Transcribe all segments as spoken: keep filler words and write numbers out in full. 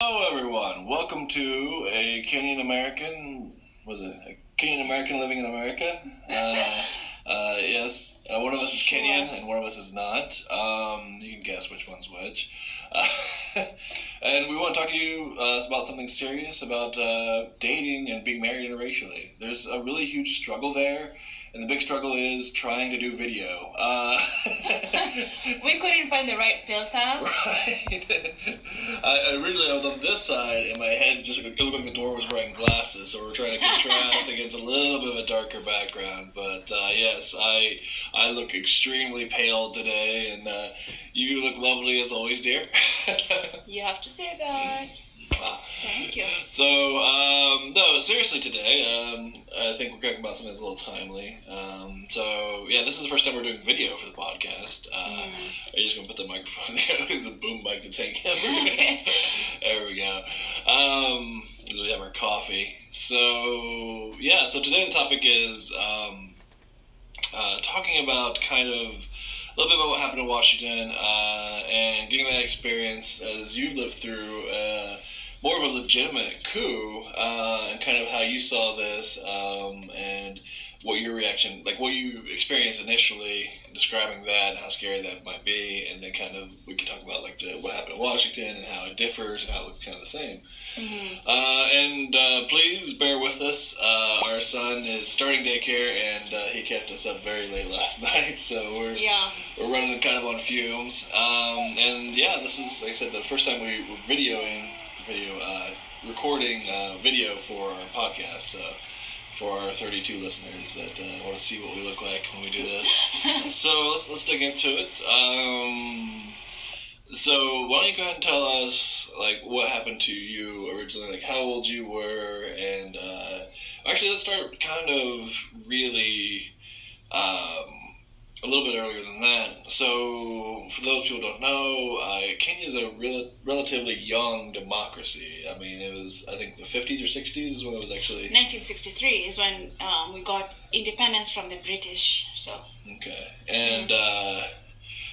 Hello everyone, welcome to a Kenyan American, was it a Kenyan American living in America? Uh, uh, yes, uh, one of us is Kenyan and one of us is not. Um, you can guess which one's which. Uh, and we want to talk to you uh, about something serious, about uh, dating and being married interracially. There's a really huge struggle there. And the big struggle is trying to do video. Uh, we couldn't find the right filter. Right. I, originally, I was on this side, and my head just it looked like the door was wearing glasses, so we're trying to contrast against a little bit of a darker background. But uh, yes, I I look extremely pale today, and uh, you look lovely as always, dear. You have to say that. Wow. Thank you. So, um, no, seriously today, um, I think we're talking about something that's a little timely. Um, so, yeah, this is the first time we're doing video for the podcast. Uh, mm. Are you just going to put the microphone there? The boom mic that's hanging out. There we go. Um, because we have our coffee. So, yeah, so today the topic is um, uh, talking about kind of a little bit about what happened in Washington uh, and getting that experience as you've lived through uh, more of a legitimate coup uh, and kind of how you saw this um, and what your reaction, like what you experienced initially, describing that and how scary that might be, and then kind of we can talk about like the, what happened in Washington and how it differs and how it looks kind of the same. Mm-hmm. Uh, and uh, please bear with us. Uh, our son is starting daycare and uh, he kept us up very late last night, so we're yeah. we're running kind of on fumes. Um, and yeah, this is like I said the first time we were videoing. Video, uh, recording uh, video for our podcast, so for our thirty-two listeners that uh, want to see what we look like when we do this. So let's dig into it. Um, so why don't you go ahead and tell us like what happened to you originally, like how old you were, and uh, actually let's start kind of really um, a little bit earlier than that. So, for those people who don't know, uh, Kenya is a real, relatively young democracy. I mean, it was, I think, the fifties or sixties is when it was actually... nineteen sixty-three is when um, we got independence from the British, so... Okay. And uh,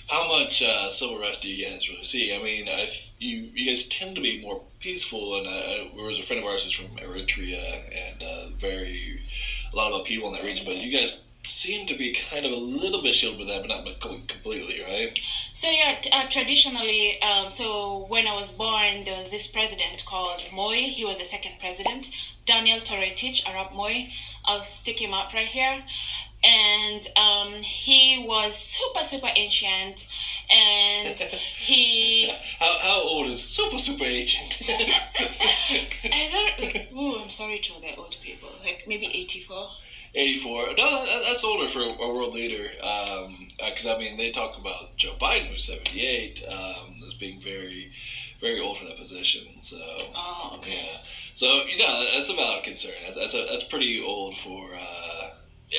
how much uh, civil unrest do you guys really see? I mean, I th- you, you guys tend to be more peaceful, and I, there was a friend of ours who's from Eritrea, and uh, very... a lot of upheaval in that region, but you guys... seem to be kind of a little bit shielded with that, but not completely, right? So yeah, t- uh, traditionally, um, so when I was born, there was this president called Moi. He was the second president, Daniel Toroitich Arap Moi. I'll stick him up right here. And um, he was super, super ancient. And he... how, how old is super, super ancient? I don't... Like, ooh, I'm sorry to all the old people. Like, maybe eighty-four? eighty-four. No, that's older for a world leader. Um, because I mean, they talk about Joe Biden, who's seventy-eight, um, as being very, very old for that position. So. Oh, okay. Yeah. So you know, that's a valid concern. That's that's, a, that's pretty old for. Uh,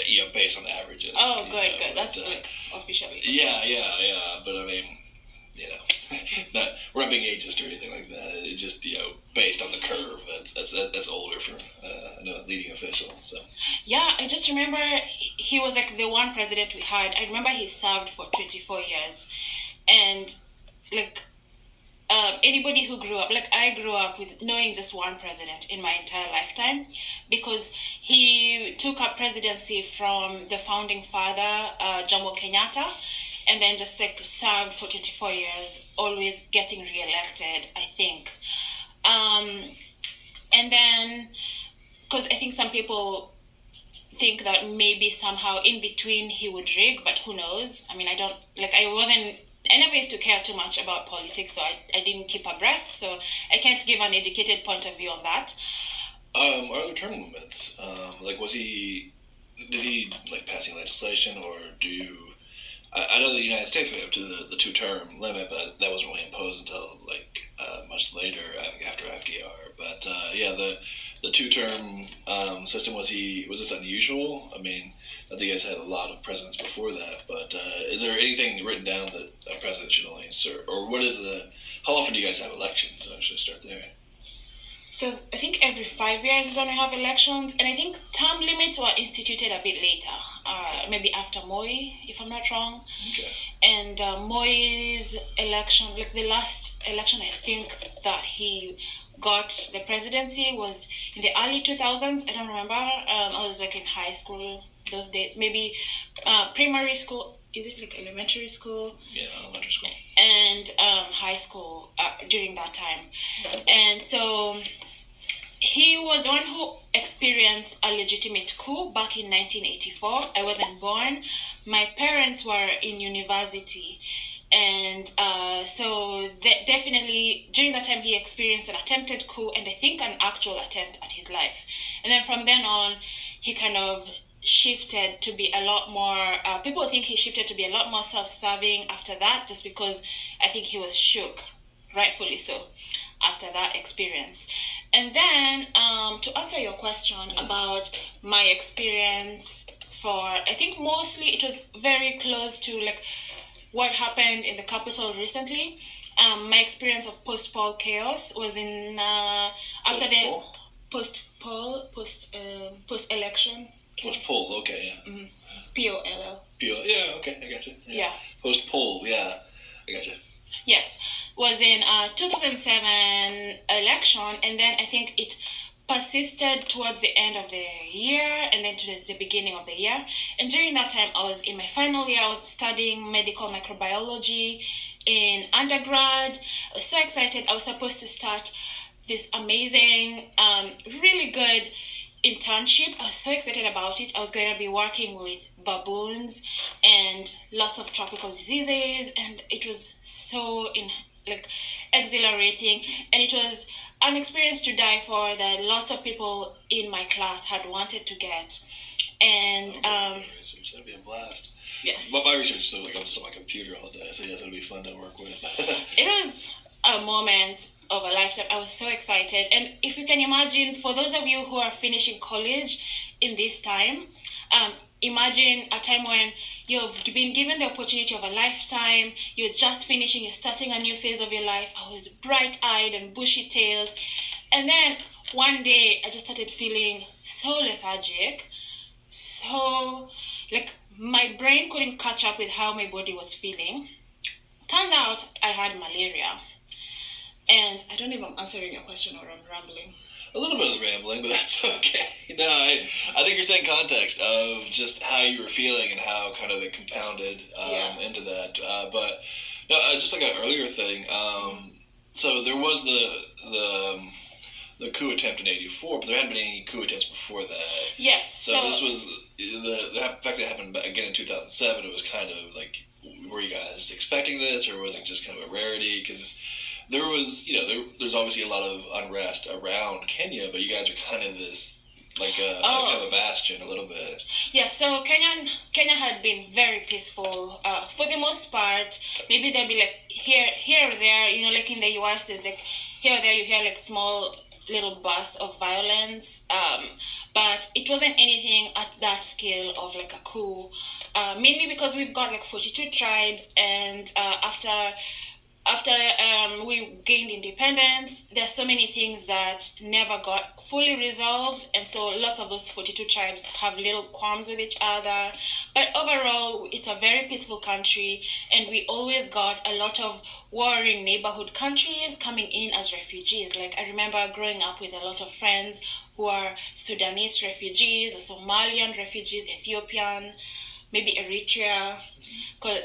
you know, based on averages. Oh, good, know, good. But, that's uh, like officially. Yeah, yeah, yeah. But I mean, you know, not we're not being ageist or anything like that. It just you know. Based on the curve, that's that's that's older for uh, a leading official. So yeah, I just remember he was like the one president we had. I remember he served for twenty-four years, and like um, anybody who grew up, like I grew up with knowing just one president in my entire lifetime, because he took up presidency from the founding father uh, Jomo Kenyatta. And then just like served for twenty-four years, always getting re-elected, I think. Um, and then, because I think some people think that maybe somehow in between he would rig, but who knows? I mean, I don't, like, I wasn't, I never used to care too much about politics, so I, I didn't keep abreast, so I can't give an educated point of view on that. Um, are there term limits? Um, like, was he, did he, like, passing legislation, or do you... I know the United States went up to the, the two-term limit, but that wasn't really imposed until, like, uh, much later, I think, after F D R. But, uh, yeah, the the two-term um, system, was he was this unusual? I mean, I think you guys had a lot of presidents before that, but uh, is there anything written down that a president should only serve? Or what is the – how often do you guys have elections? So I should start there. So I think every five years is when we have elections, and I think term limits were instituted a bit later, uh, maybe after Moi, if I'm not wrong. Okay. And uh, Moi's election, like the last election, I think that he got the presidency was in the early two thousands. I don't remember. Um, I was like in high school those days, maybe uh, primary school. Is it like elementary school? Yeah, elementary school. And um, high school uh, during that time. And so he was the one who experienced a legitimate coup back in nineteen eighty-four. I wasn't born. My parents were in university. And uh, so definitely during that time, he experienced an attempted coup and I think an actual attempt at his life. And then from then on, he kind of shifted to be a lot more uh, people think he shifted to be a lot more self-serving after that, just because I think he was shook, rightfully so, after that experience. And then um to answer your question about my experience, for I think mostly it was very close to like what happened in the Capitol recently. Um my experience of post-poll chaos was in uh after the post-poll post um post-election Post poll, okay, yeah. Mm-hmm. P O L L. P O, yeah, okay, I got you. Yeah. yeah. Post poll, yeah, I got you. Yes, was in uh two thousand seven election, and then I think it persisted towards the end of the year, and then to the beginning of the year. And during that time, I was in my final year. I was studying medical microbiology in undergrad. I was so excited. I was supposed to start this amazing, um, really good internship. I was so excited about it. I was going to be working with baboons and lots of tropical diseases, and it was so in like exhilarating, and it was an experience to die for that lots of people in my class had wanted to get. And um research, that'd be a blast. Yes, but my research is like I'm just on my computer all day, so yes, it'll be fun to work with. It was a moment of a lifetime. I was so excited. And if you can imagine, for those of you who are finishing college in this time, um, imagine a time when you've been given the opportunity of a lifetime, you're just finishing, you're starting a new phase of your life. I was bright-eyed and bushy-tailed. And then one day, I just started feeling so lethargic, so, like, my brain couldn't catch up with how my body was feeling. Turns out, I had malaria. And I don't know if I'm answering your question or I'm rambling. A little bit of rambling, but that's okay. No, I, I think you're saying context of just how you were feeling and how kind of it compounded um, yeah. into that. Uh, but no, just like an earlier thing. Um, mm-hmm. So there was the the um, the coup attempt in eighty-four, but there hadn't been any coup attempts before that. Yes. So, so this was the the fact that it happened again in two thousand seven. It was kind of like, were you guys expecting this, or was it just kind of a rarity? Because there was, you know, there, there's obviously a lot of unrest around Kenya, but you guys are kind of this, like, a, oh. kind of a bastion a little bit. Yeah, so Kenyan, Kenya had been very peaceful uh, for the most part. Maybe there'd be, like, here here or there, you know, like in the U S, there's, like, here or there you hear, like, small little bursts of violence. Um, but it wasn't anything at that scale of, like, a coup. Uh, mainly because we've got, like, forty-two tribes, and uh, after... After um, we gained independence, there are so many things that never got fully resolved. And so lots of those forty-two tribes have little qualms with each other. But overall, it's a very peaceful country. And we always got a lot of warring neighborhood countries coming in as refugees. Like, I remember growing up with a lot of friends who are Sudanese refugees, or Somalian refugees, Ethiopian, maybe Eritrea. Because...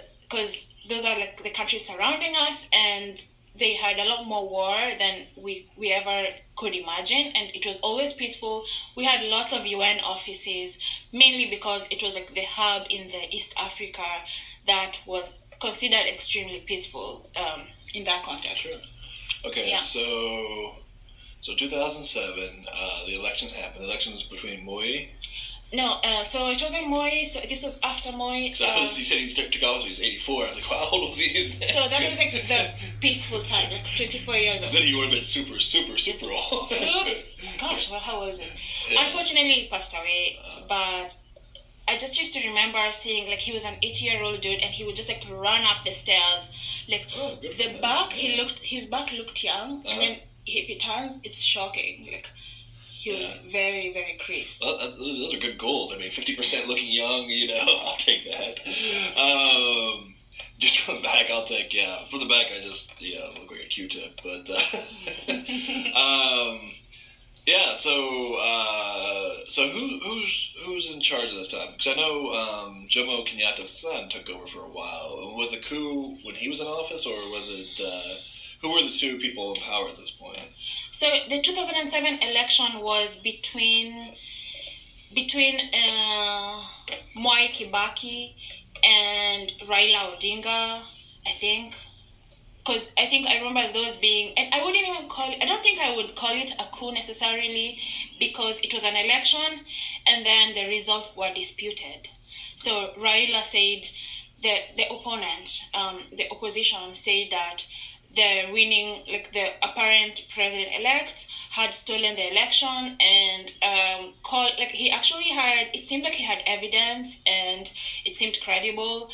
Mm-hmm. Those are like the countries surrounding us, and they had a lot more war than we, we ever could imagine, and it was always peaceful. We had lots of U N offices, mainly because it was like the hub in the East Africa that was considered extremely peaceful um, in that context. Sure. Okay, yeah. so so two thousand seven, uh, the elections happened. The elections between Moi... No, uh, so it wasn't Moi, so this was after Moi. Because uh, you said he took office when he was eighty-four. I was like, how old was he in that? So that was like the peaceful time, like twenty-four years old. Then he would have been super, super, super old. Super, gosh, well, how old is he? Yeah. Unfortunately, he passed away, uh, but I just used to remember seeing, like, he was an eighty-year-old dude, and he would just, like, run up the stairs. Like, oh, the back, yeah. he looked, his back looked young, uh-huh. and then he returns, it's shocking. Like, he was yeah. very, very creased. Well, that, those are good goals. I mean, fifty percent looking young, you know, I'll take that. Um, just from the back, I'll take, yeah. From the back, I just, yeah, look like a Q-tip. But, uh, um, yeah, so uh, so who who's who's in charge of this time? Because I know um, Jomo Kenyatta's son took over for a while. Was the coup when he was in office, or was it... Uh, who were the two people in power at this point? So the two thousand seven election was between between uh, Mwai Kibaki and Raila Odinga, I think. Because I think I remember those being, and I wouldn't even call, I don't think I would call it a coup necessarily, because it was an election, and then the results were disputed. So Raila said, the the opponent, um, the opposition said that the winning, like the apparent president-elect, had stolen the election, and um, called, like he actually had, it seemed like he had evidence, and it seemed credible,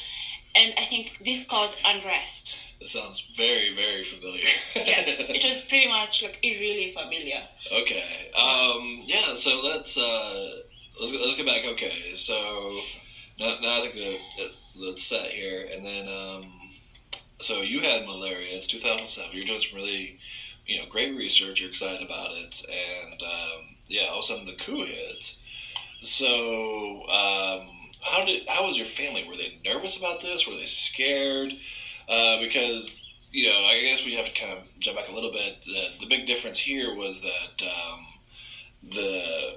and I think this caused unrest. That sounds very, very familiar. Yes, it was pretty much like really familiar. Okay. Um. Yeah. So let's uh. Let's let's go back. Okay. So now now I think the the set here, and then um. So you had malaria. It's two thousand seven. You're doing some really, you know, great research. You're excited about it, and um, yeah, all of a sudden the coup hits. So um, how did how was your family? Were they nervous about this? Were they scared? Uh, because you know, I guess we have to kind of jump back a little bit. The, the big difference here was that um, the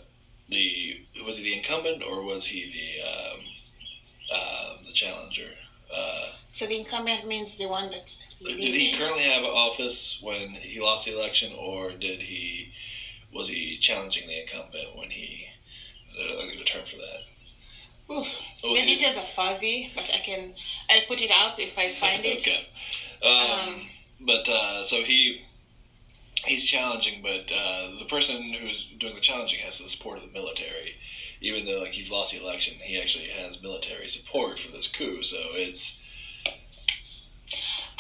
the was he the incumbent or was he the um, uh, the challenger? Uh, so the incumbent means the one that's leading. Did he currently have office when he lost the election, or did he was he challenging the incumbent when he? I don't know, there's a term for that. Ooh, so, the details he, are fuzzy, but I can I'll put it up if I find it. Okay. Um, um, but uh, so he he's challenging, but uh, the person who's doing the challenging has the support of the military. Even though like he's lost the election, he actually has military support for this coup. So it's.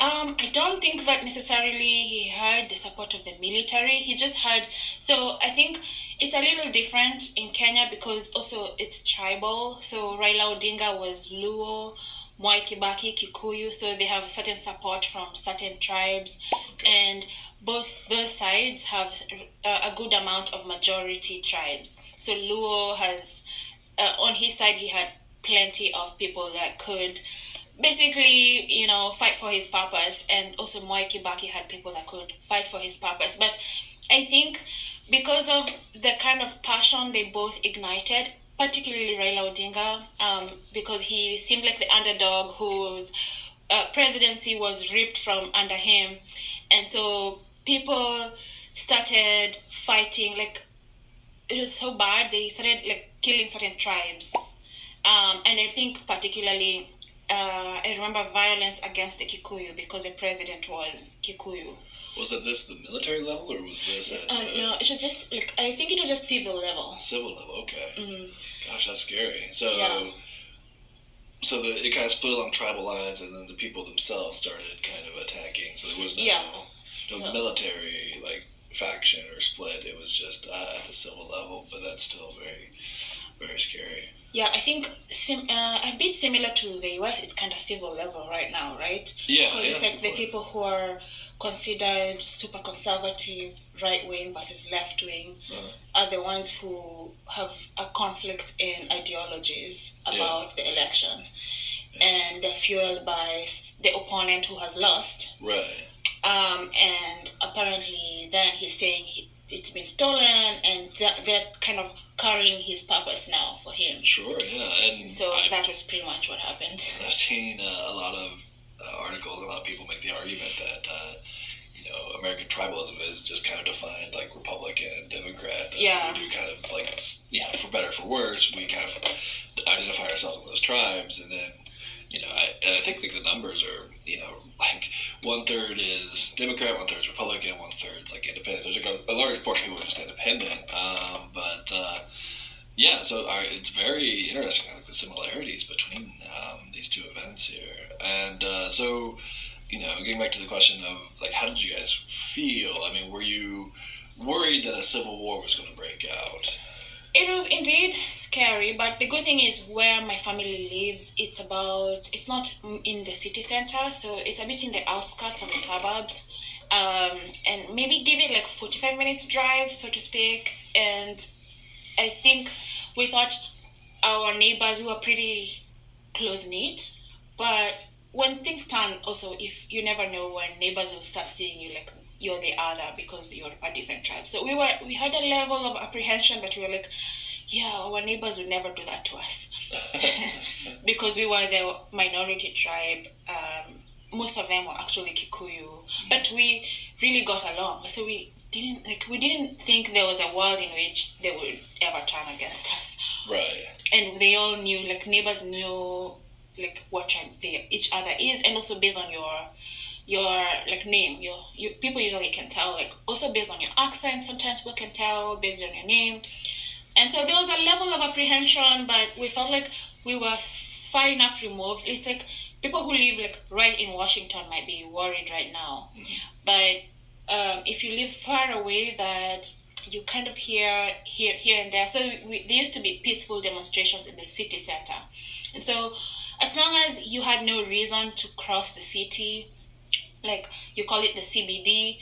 Um, I don't think that necessarily he had the support of the military. He just had. So I think it's a little different in Kenya because also it's tribal. So Raila Odinga was Luo, Mwai Kibaki Kikuyu. So they have certain support from certain tribes, okay. And both those sides have a good amount of majority tribes. So Luo has, uh, on his side, he had plenty of people that could basically, you know, fight for his purpose. And also Mwai Kibaki had people that could fight for his purpose. But I think because of the kind of passion they both ignited, particularly Raila Odinga, um, because he seemed like the underdog whose uh, presidency was ripped from under him. And so people started fighting, like, it was so bad they started like killing certain tribes, um, and I think particularly uh, I remember violence against the Kikuyu because the president was Kikuyu. Was it this the military level or was this? At uh, the... No, it was just like I think it was just civil level. Civil level, okay. Mm-hmm. Gosh, that's scary. So, yeah. so the, it kind of split along tribal lines, and then the people themselves started kind of attacking. So there was no yeah. no so. military like. faction or split. It was just uh, at the civil level, but that's still very, very scary. Yeah, I think sim- uh, a bit similar to the U S, it's kind of civil level right now, right? Yeah. Because yeah, it's like the people who are considered super conservative, right wing versus left wing, uh-huh. are the ones who have a conflict in ideologies about yeah. the election. Yeah. And they're fueled by the opponent who has lost. Right. Um, and apparently then he's saying he, it's been stolen, and that, they're kind of carrying his purpose now for him. Sure, yeah. And so I've, that was pretty much what happened. I've seen uh, a lot of uh, articles, a lot of people make the argument that, uh, you know, American tribalism is just kind of defined like Republican and Democrat. That yeah. We do kind of like, you know, for better or for worse, we kind of identify ourselves in those tribes, and then You know, I, and I think like the numbers are, you know, like one third is Democrat, one third is Republican, one third is like independent. There's like a, a large portion of people are just independent. Um, but uh, yeah, so I, it's very interesting, like the similarities between um, these two events here. And uh, so, you know, getting back to the question of like, how did you guys feel? I mean, were you worried that a civil war was going to break out. It was indeed scary, but the good thing is where my family lives, it's about, it's not in the city center, so it's a bit in the outskirts of the suburbs, um, and maybe give it like forty-five minutes drive, so to speak, and I think we thought our neighbors, we were pretty close-knit, but when things turn, also, if you never know when neighbors will start seeing you like you're the other because you're a different tribe. So we were we had a level of apprehension that we were like, yeah, our neighbors would never do that to us because we were the minority tribe. Um, most of them were actually Kikuyu, but we really got along. So we didn't like we didn't think there was a world in which they would ever turn against us. Right. And they all knew, like neighbors knew. Like what tribe they, each other is, and also based on your your like name, your you people usually can tell, like also based on your accent sometimes people can tell based on your name. And so there was a level of apprehension, but we felt like we were far enough removed. It's like people who live like right in Washington might be worried right now, mm-hmm. but um, if you live far away, that you kind of hear here here and there. So we, there used to be peaceful demonstrations in the city center, and so as long as you had no reason to cross the city, like you call it the C B D,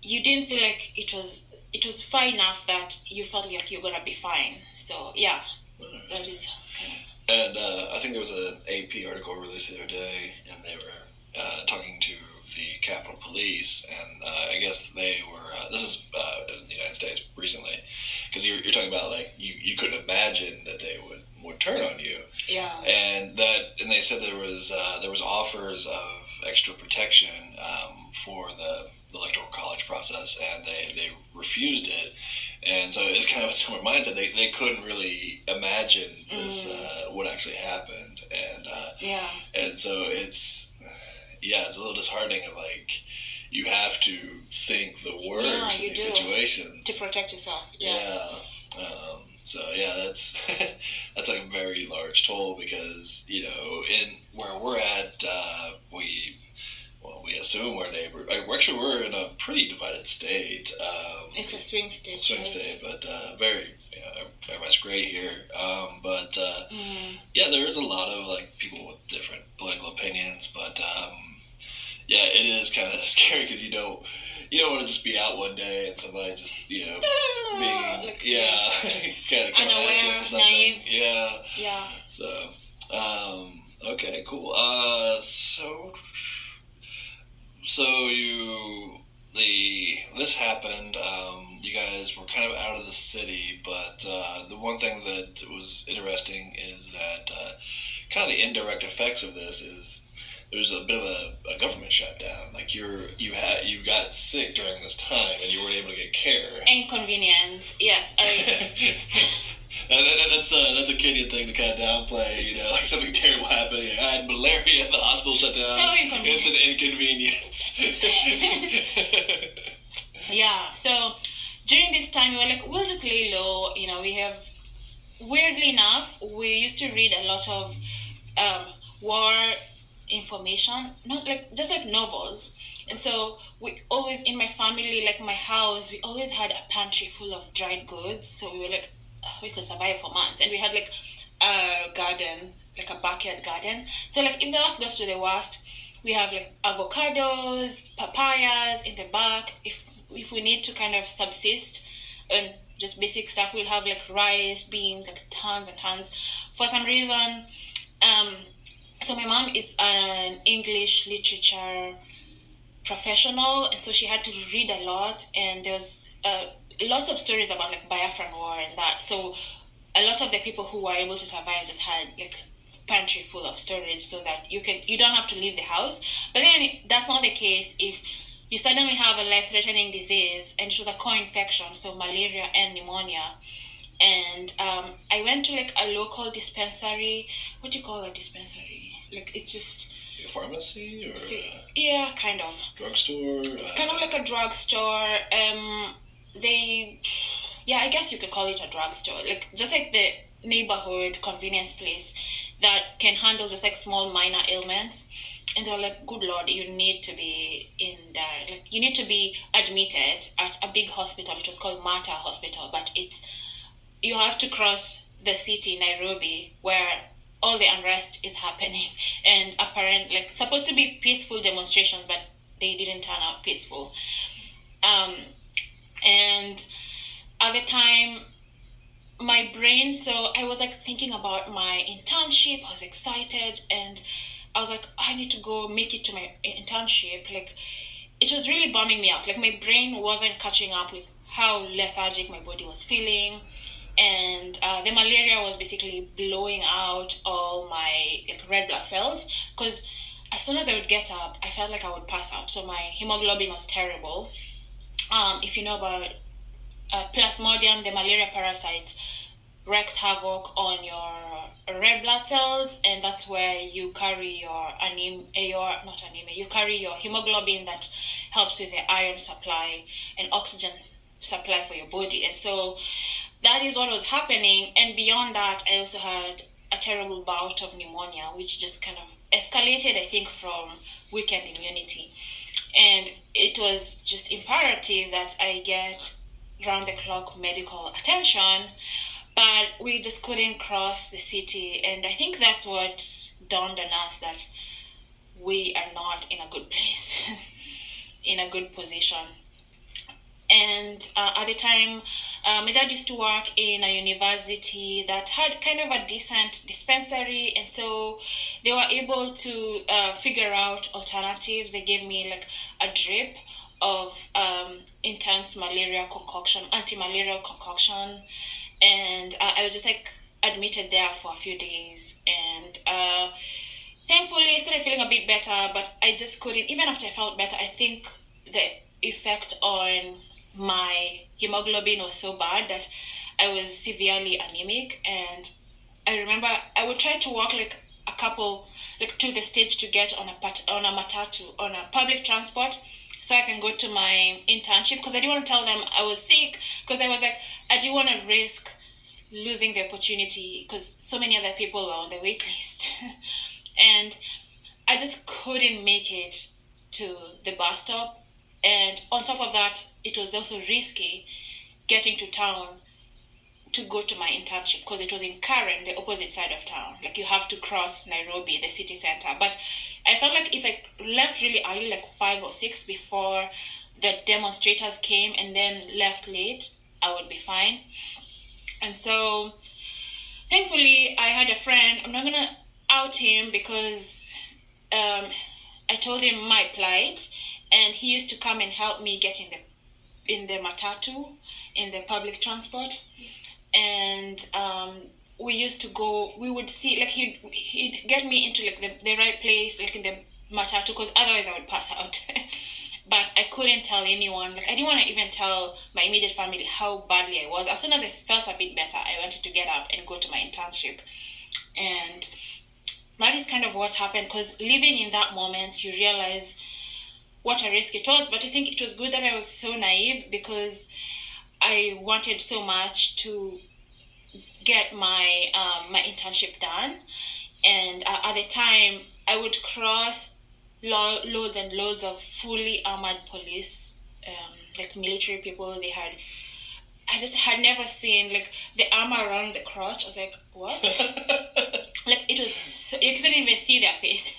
you didn't feel like it was it was far enough that you felt like you're gonna be fine. So yeah, that is. Kind of... And uh, I think there was an A P article released the other day, and they were uh, talking to the Capitol Police, and uh, I guess they were. Uh, this is uh, in the United States recently, because you're you're talking about like you, you couldn't imagine that they would. would turn on you. Yeah. And that, and they said there was uh, there was offers of extra protection um, for the, the electoral college process, and they, they refused it. And so it's kind of a similar mindset. They they couldn't really imagine this mm. uh, what actually happened. And uh, yeah. And so it's yeah, it's a little disheartening of like you have to think the worst yeah, in these do. situations to protect yourself. Yeah. yeah. Um, So yeah, that's that's like a very large toll because you know in where we're at, uh, we well we assume we're neighbor. Like, we're actually we're in a pretty divided state. Um, it's a swing state. Swing right? state, but uh, very you know, everybody's great here. Um, but uh, mm. yeah, there is a lot of like people with different political opinions, but um, yeah, it is kind of scary because you don't. You don't want to just be out one day and somebody just, you know, being, like, yeah, kind of coming unaware, at you or something. Naive. Yeah. Yeah. So, um, okay, cool. Uh, so, so you, the, this happened, um, you guys were kind of out of the city, but, uh, the one thing that was interesting is that, uh, kind of the indirect effects of this is, there was a bit of a, a government shutdown. Like you're, you had, you got sick during this time, and you weren't able to get care. Inconvenience, yes. I... and that, that's a that's a Kenyan thing to kind of downplay. You know, like something terrible happened. Like, I had malaria. The hospital shut down. So inconvenient. It's an inconvenience. Yeah. So during this time, we were like, we'll just lay low. You know, we have. Weirdly enough, we used to read a lot of um, war. information, not like just like novels, and so we always in my family, like my house, we always had a pantry full of dried goods, so we were like we could survive for months, and we had like a garden, like a backyard garden, so like if the worst goes to the worst, we have like avocados, papayas in the back, if if we need to kind of subsist and just basic stuff, we'll have like rice, beans, like tons and tons. For some reason um so my mom is an English literature professional, and so she had to read a lot, and there's uh, lots of stories about like Biafran War and that. So a lot of the people who were able to survive just had like pantry full of storage, so that you can you don't have to leave the house. But then that's not the case if you suddenly have a life-threatening disease, and it was a co-infection, so malaria and pneumonia. And um, I went to like a local dispensary. What do you call a dispensary? Like it's just a pharmacy or a, yeah, kind of drugstore. It's uh, kind of like a drugstore. Um, they, yeah, I guess you could call it a drugstore. Like just like the neighborhood convenience place that can handle just like small minor ailments. And they're like, good Lord, you need to be in there. Like, you need to be admitted at a big hospital. It was called Mater Hospital, but it's, you have to cross the city, Nairobi, where all the unrest is happening. And apparently, like, supposed to be peaceful demonstrations, but they didn't turn out peaceful. Um, and at the time, my brain, so I was like thinking about my internship. I was excited, and I was like, I need to go make it to my internship. Like, it was really bumming me out. Like, my brain wasn't catching up with how lethargic my body was feeling. And uh, the malaria was basically blowing out all my, like, red blood cells, because as soon as I would get up, I felt like I would pass out. So my hemoglobin was terrible. Um, if you know about uh, Plasmodium, the malaria parasites wreaks havoc on your red blood cells, and that's where you carry your anemia, your not anemia, you carry your hemoglobin that helps with the iron supply and oxygen supply for your body. And so that is what was happening. And beyond that, I also had a terrible bout of pneumonia, which just kind of escalated, I think, from weakened immunity. And it was just imperative that I get round-the-clock medical attention, but we just couldn't cross the city. And I think that's what dawned on us, that we are not in a good place, in a good position. And uh, at the time, uh, my dad used to work in a university that had kind of a decent dispensary. And so they were able to uh, figure out alternatives. They gave me like a drip of um, intense malaria concoction, anti-malarial concoction. And uh, I was just like admitted there for a few days. And uh, thankfully, I started feeling a bit better, but I just couldn't, even after I felt better, I think the effect on my hemoglobin was so bad that I was severely anemic. And I remember I would try to walk like a couple, like to the stage to get on a pat, on a matatu, on a public transport, so I can go to my internship, because I didn't want to tell them I was sick, because I was like, I didn't want to risk losing the opportunity, because so many other people were on the wait list. And I just couldn't make it to the bus stop. And on top of that, it was also risky getting to town to go to my internship, because it was in Karen, the opposite side of town. Like, you have to cross Nairobi, the city center. But I felt like if I left really early, like five or six, before the demonstrators came, and then left late, I would be fine. And so thankfully, I had a friend. I'm not going to out him, because um, I told him my plight. And he used to come and help me get in the in the matatu, in the public transport. And um, we used to go, we would see, like, he'd, he'd get me into, like, the, the right place, like, in the matatu, because otherwise I would pass out. But I couldn't tell anyone. Like, I didn't want to even tell my immediate family how badly I was. As soon as I felt a bit better, I wanted to get up and go to my internship. And that is kind of what happened, because living in that moment, you realize what a risk it was. But I think it was good that I was so naive, because I wanted so much to get my um, my internship done. And uh, at the time, I would cross lo- loads and loads of fully armored police, um, like military people. They had, I just had never seen, like, the armor around the crotch. I was like, what? Like, it was, so, you couldn't even see their face.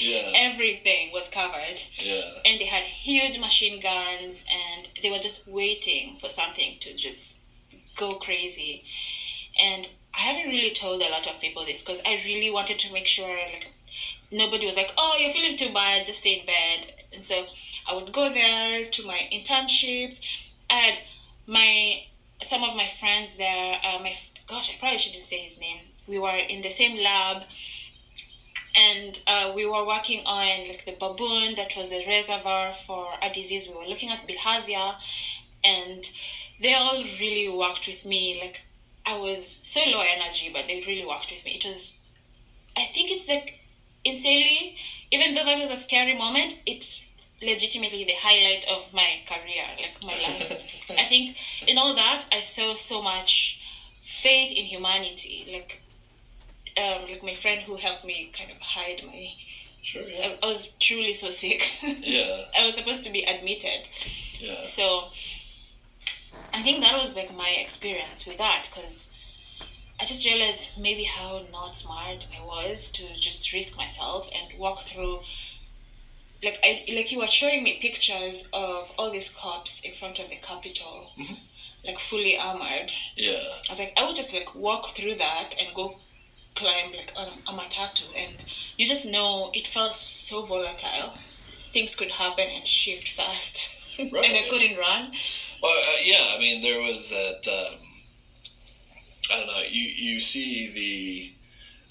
Yeah. Everything was covered. Yeah. And they had huge machine guns, and they were just waiting for something to just go crazy. And I haven't really told a lot of people this, because I really wanted to make sure, like, nobody was like, oh, you're feeling too bad, just stay in bed. And so I would go there to my internship. I had my, some of my friends there, uh, my, gosh, I probably shouldn't say his name. We were in the same lab, and uh, we were working on, like, the baboon that was a reservoir for a disease we were looking at, bilharzia, and they all really worked with me. Like, I was so low energy, but they really worked with me. It was, I think it's, like, insanely, even though that was a scary moment, it's legitimately the highlight of my career, like, my life. I think in all that, I saw so much faith in humanity. Like, Um, like my friend who helped me kind of hide my Truly, I, I was truly so sick. Yeah. I was supposed to be admitted. Yeah. So I think that was like my experience with that, because I just realized maybe how not smart I was to just risk myself and walk through. Like I like you were showing me pictures of all these cops in front of the Capitol, mm-hmm. like fully armored. Yeah. I was like, I would just like walk through that and go climb like a, a matatu, and you just know it felt so volatile. Things could happen and shift fast, right. And I couldn't run. Well, uh, yeah, I mean there was that. Um, I don't know. You you see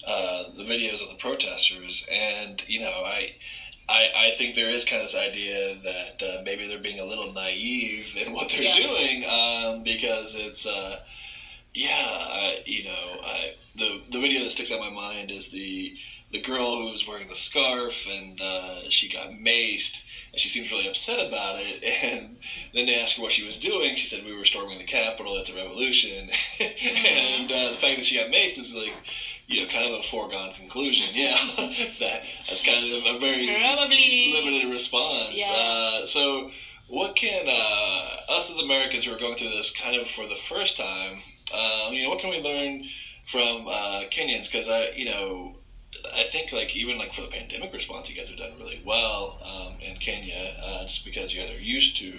the uh, the videos of the protesters, and you know I. I, I think there is kind of this idea that uh, maybe they're being a little naive in what they're yeah. doing um, because it's, uh, yeah, I, you know, I, the the video that sticks out in my mind is the the girl who was wearing the scarf and uh, she got maced and she seems really upset about it. And then they asked her what she was doing. She said, we were storming the Capitol. It's a revolution. Mm-hmm. And uh, the fact that she got maced is like, you know, kind of a foregone conclusion. Yeah, that that's kind of a very Probably. limited response. Yeah. Uh, so what can uh, us as Americans who are going through this kind of for the first time, uh, you know, what can we learn from uh, Kenyans? Because, I, you know, I think like even like for the pandemic response, you guys have done really well um, in Kenya uh, just because you guys are used to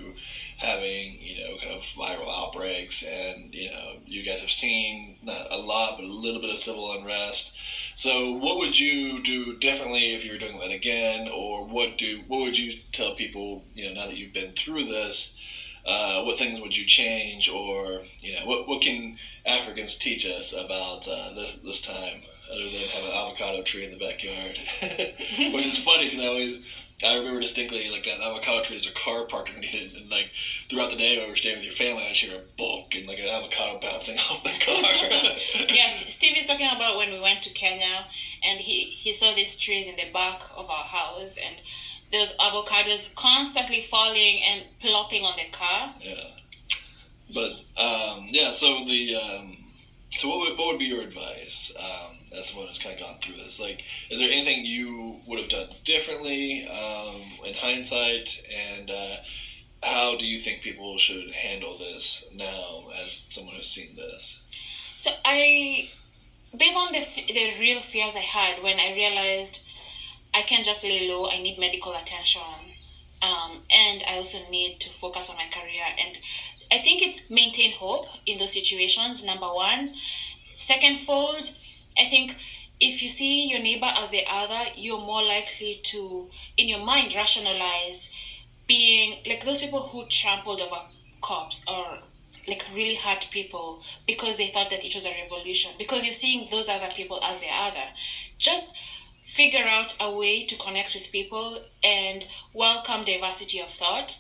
having, you know, kind of viral outbreaks, and, you know, you guys have seen not a lot, but a little bit of civil unrest. So what would you do differently if you were doing that again? Or what do what would you tell people, you know, now that you've been through this, uh, what things would you change? Or, you know, what, what can Africans teach us about uh, this this time other than have an avocado tree in the backyard? Which is funny because I always... I remember distinctly, like, that avocado tree, there's a car parked underneath it, and, like, throughout the day when we were staying with your family, I would hear a bonk and, like, an avocado bouncing off the car. Yeah, Steve is talking about when we went to Kenya, and he, he saw these trees in the back of our house, and those avocados constantly falling and plopping on the car. Yeah. But, um, yeah, so the... Um, So what would, what would be your advice um, as someone who's kind of gone through this? Like, is there anything you would have done differently um, in hindsight? And uh, how do you think people should handle this now as someone who's seen this? So I, based on the, the real fears I had when I realized I can't just lay low, I need medical attention. Um, and I also need to focus on my career, and I think it's maintain hope in those situations, number one. Secondfold, I think if you see your neighbor as the other, you're more likely to, in your mind, rationalize being, like those people who trampled over cops or like really hurt people because they thought that it was a revolution, because you're seeing those other people as the other. Just figure out a way to connect with people and welcome diversity of thought,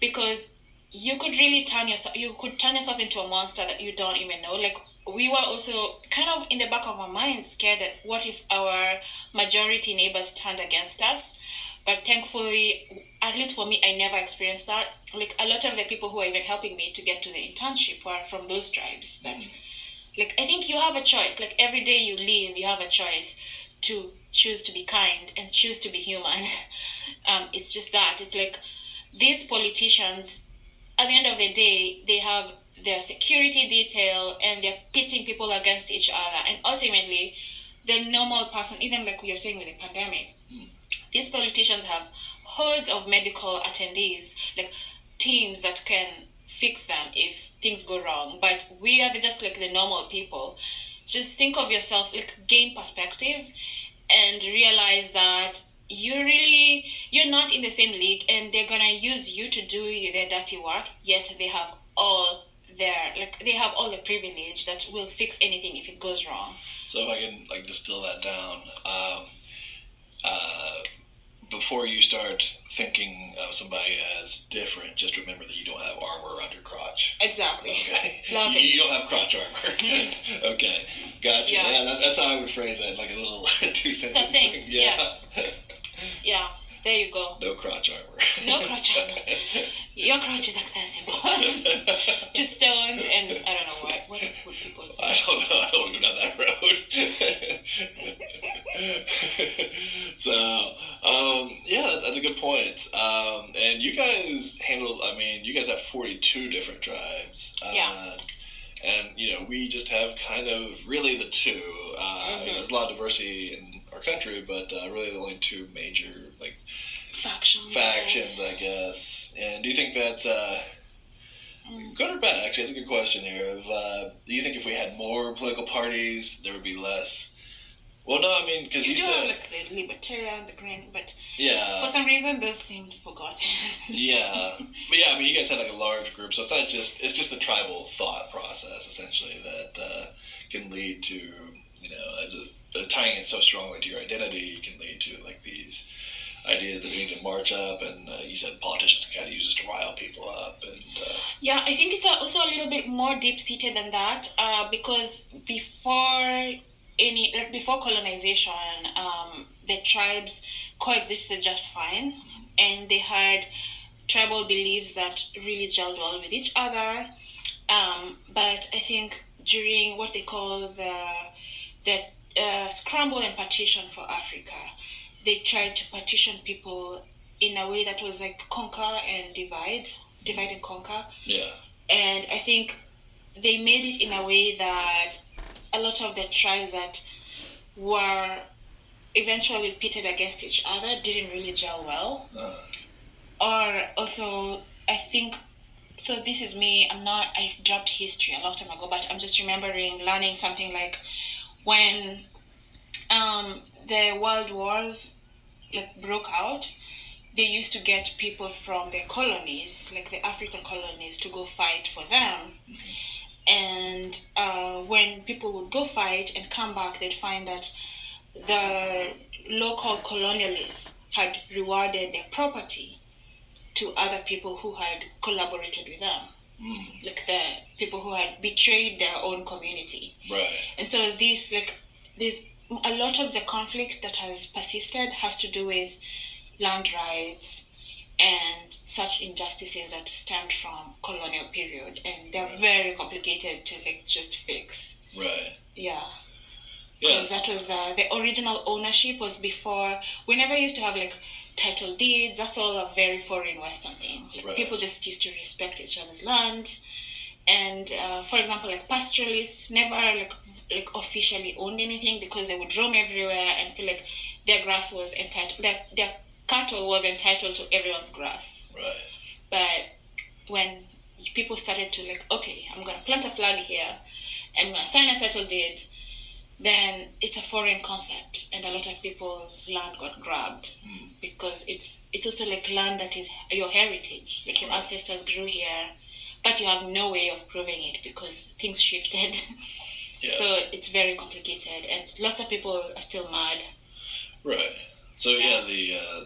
because you could really turn yourself you could turn yourself into a monster that you don't even know. Like, we were also kind of in the back of our minds scared that what if our majority neighbors turned against us, but thankfully, at least for me, I never experienced that. Like, a lot of the people who are even helping me to get to the internship were from those tribes that mm-hmm. like, I think you have a choice. Like, every day you leave, you have a choice to choose to be kind and choose to be human. um it's just that it's like these politicians, at the end of the day, they have their security detail and they're pitting people against each other. And ultimately, the normal person, even like we are saying with the pandemic, mm. these politicians have hordes of medical attendees, like teams that can fix them if things go wrong. But we are just like the normal people. Just think of yourself, like, gain perspective and realize that you really you're not in the same league, and they're gonna use you to do their dirty work, yet they have all their like they have all the privilege that will fix anything if it goes wrong. So if I can like distill that down, um uh before you start thinking of somebody as different, just remember that you don't have armor around your crotch. Exactly. Okay. Love you, it. You don't have crotch armor. Okay. Gotcha. Yeah. yeah that, that's how I would phrase that, like a little two sentence thing. Yeah. Yes. Yeah. There you go. No crotch armor. No crotch armor. Your crotch is accessible to stones and I don't know what. What would people say? I don't know. I don't go down that road. So, Uh, yeah. And, you know, we just have kind of really the two. Uh, mm-hmm. You know, there's a lot of diversity in our country, but uh, really the only two major, like, factions, factions I, guess. I guess. And do you think that, uh, mm. good or bad, actually, that's a good question here. If, uh, do you think if we had more political parties, there would be less? Well, no, I mean, because you, you do said... have, like, the Libertarian, the Green, but... Yeah. For some reason, those seemed forgotten. Yeah. But, yeah, I mean, you guys had, like, a large group, so it's not just... It's just the tribal thought process, essentially, that uh, can lead to, you know, as a, as tying it so strongly to your identity, can lead to, like, these ideas that need to march up, and uh, you said politicians can kind of use this to rile people up, and... Uh... Yeah, I think it's also a little bit more deep-seated than that, uh, because before... Any like before colonization, um, the tribes coexisted just fine, and they had tribal beliefs that really gelled well with each other. Um, but I think during what they call the the uh, scramble and partition for Africa, they tried to partition people in a way that was like conquer and divide, divide and conquer. Yeah. And I think they made it in a way that a lot of the tribes that were eventually pitted against each other didn't really gel well. Uh. Or also, I think, so this is me, I'm not, I dropped history a long time ago, but I'm just remembering learning something like when um, the world wars like broke out, they used to get people from their colonies, like the African colonies, to go fight for them. Mm-hmm. And uh, when people would go fight and come back, they'd find that the local colonialists had rewarded their property to other people who had collaborated with them, mm. like the people who had betrayed their own community. Right. And so this, like, this, a lot of the conflict that has persisted has to do with land rights and such injustices that stemmed from colonial period, and they're right. very complicated to like just fix. Right. Yeah. Yes. That was uh, the original ownership was before. We never used to have like title deeds. That's all a very foreign Western thing. Like, right. People just used to respect each other's land, and uh, for example, like pastoralists never like like officially owned anything because they would roam everywhere and feel like their grass was entitled. Their, their cattle was entitled to everyone's grass. Right. But when people started to like, okay, I'm going to plant a flag here, I'm going to sign a title deed, then it's a foreign concept, and a lot of people's land got grabbed mm. because it's it's also like land that is your heritage, like your right. ancestors grew here, but you have no way of proving it because things shifted. Yeah. So it's very complicated, and lots of people are still mad. Right. So yeah, yeah the... Uh,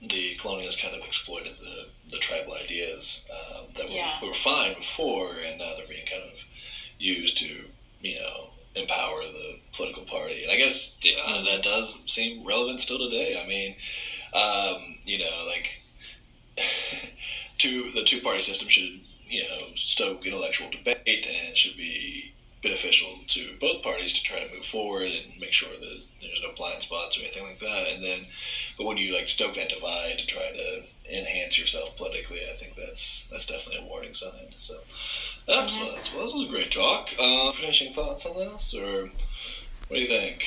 the colonialists kind of exploited the, the tribal ideas um, that were, yeah. were fine before, and now they're being kind of used to, you know, empower the political party. And I guess you know, mm-hmm. that does seem relevant still today. I mean, um, you know, like, two the two-party system should, you know, stoke intellectual debate, and should be beneficial to both parties to try to move forward and make sure that there's no blind spots or anything like that. And then, but when you like stoke that divide to try to enhance yourself politically, I think that's that's definitely a warning sign. So, excellent. Mm-hmm. Well, this was a great talk. Uh, finishing thoughts on this, or what do you think?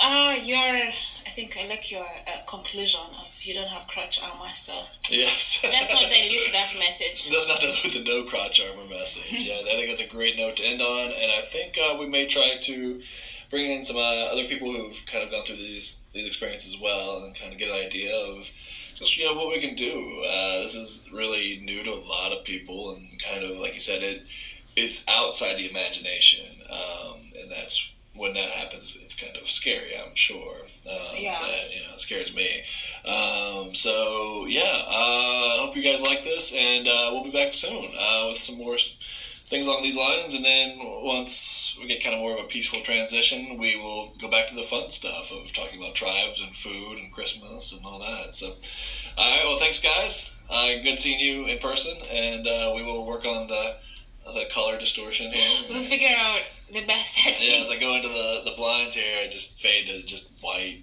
Uh, your I think I like your uh, conclusion of you don't have crotch armor, so yes, let's not dilute that message. Let's not dilute the no crotch armor message. Yeah, I think that's a great note to end on, and I think uh, we may try to bring in some uh, other people who've kind of gone through these these experiences as well, and kind of get an idea of just you know what we can do. Uh, this is really new to a lot of people, and kind of like you said, it it's outside the imagination, um, and that's. When that happens, it's kind of scary, I'm sure. Um, yeah. That, you know, it scares me. Um, so, yeah, I uh, hope you guys like this, and uh, we'll be back soon uh, with some more things along these lines. And then once we get kind of more of a peaceful transition, we will go back to the fun stuff of talking about tribes and food and Christmas and all that. So, all right, well, thanks, guys. Uh, good seeing you in person, and uh, we will work on the... the color distortion here. We'll right? figure out the best settings. Yeah, as I go into the, the blinds here, I just fade to just white.